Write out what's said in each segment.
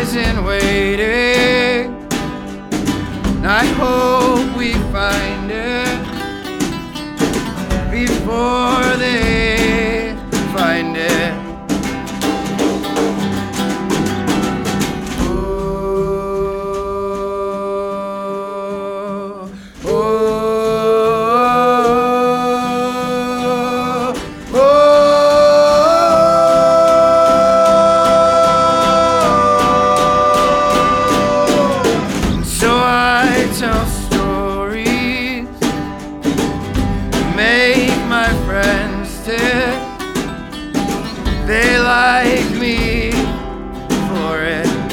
lies in waiting, and I hope we find it before they find it. Tell stories, make my friends tip. They like me for it.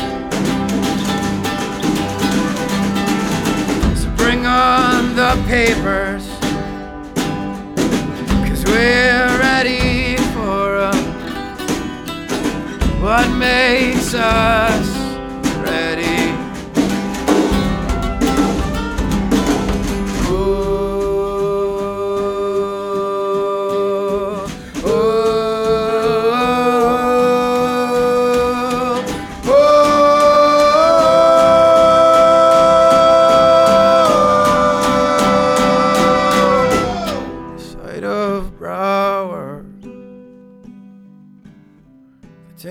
So bring on the papers, 'cause we're ready for 'em. What makes us ready?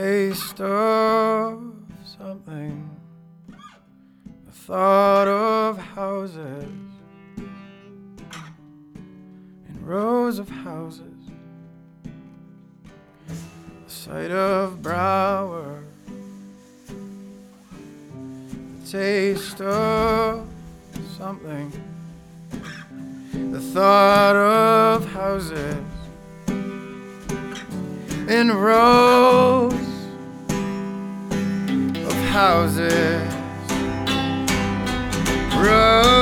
Taste of something, the thought of houses, and rows of houses, the sight of Brower, the taste of something, the thought of houses, in rows of houses, rows.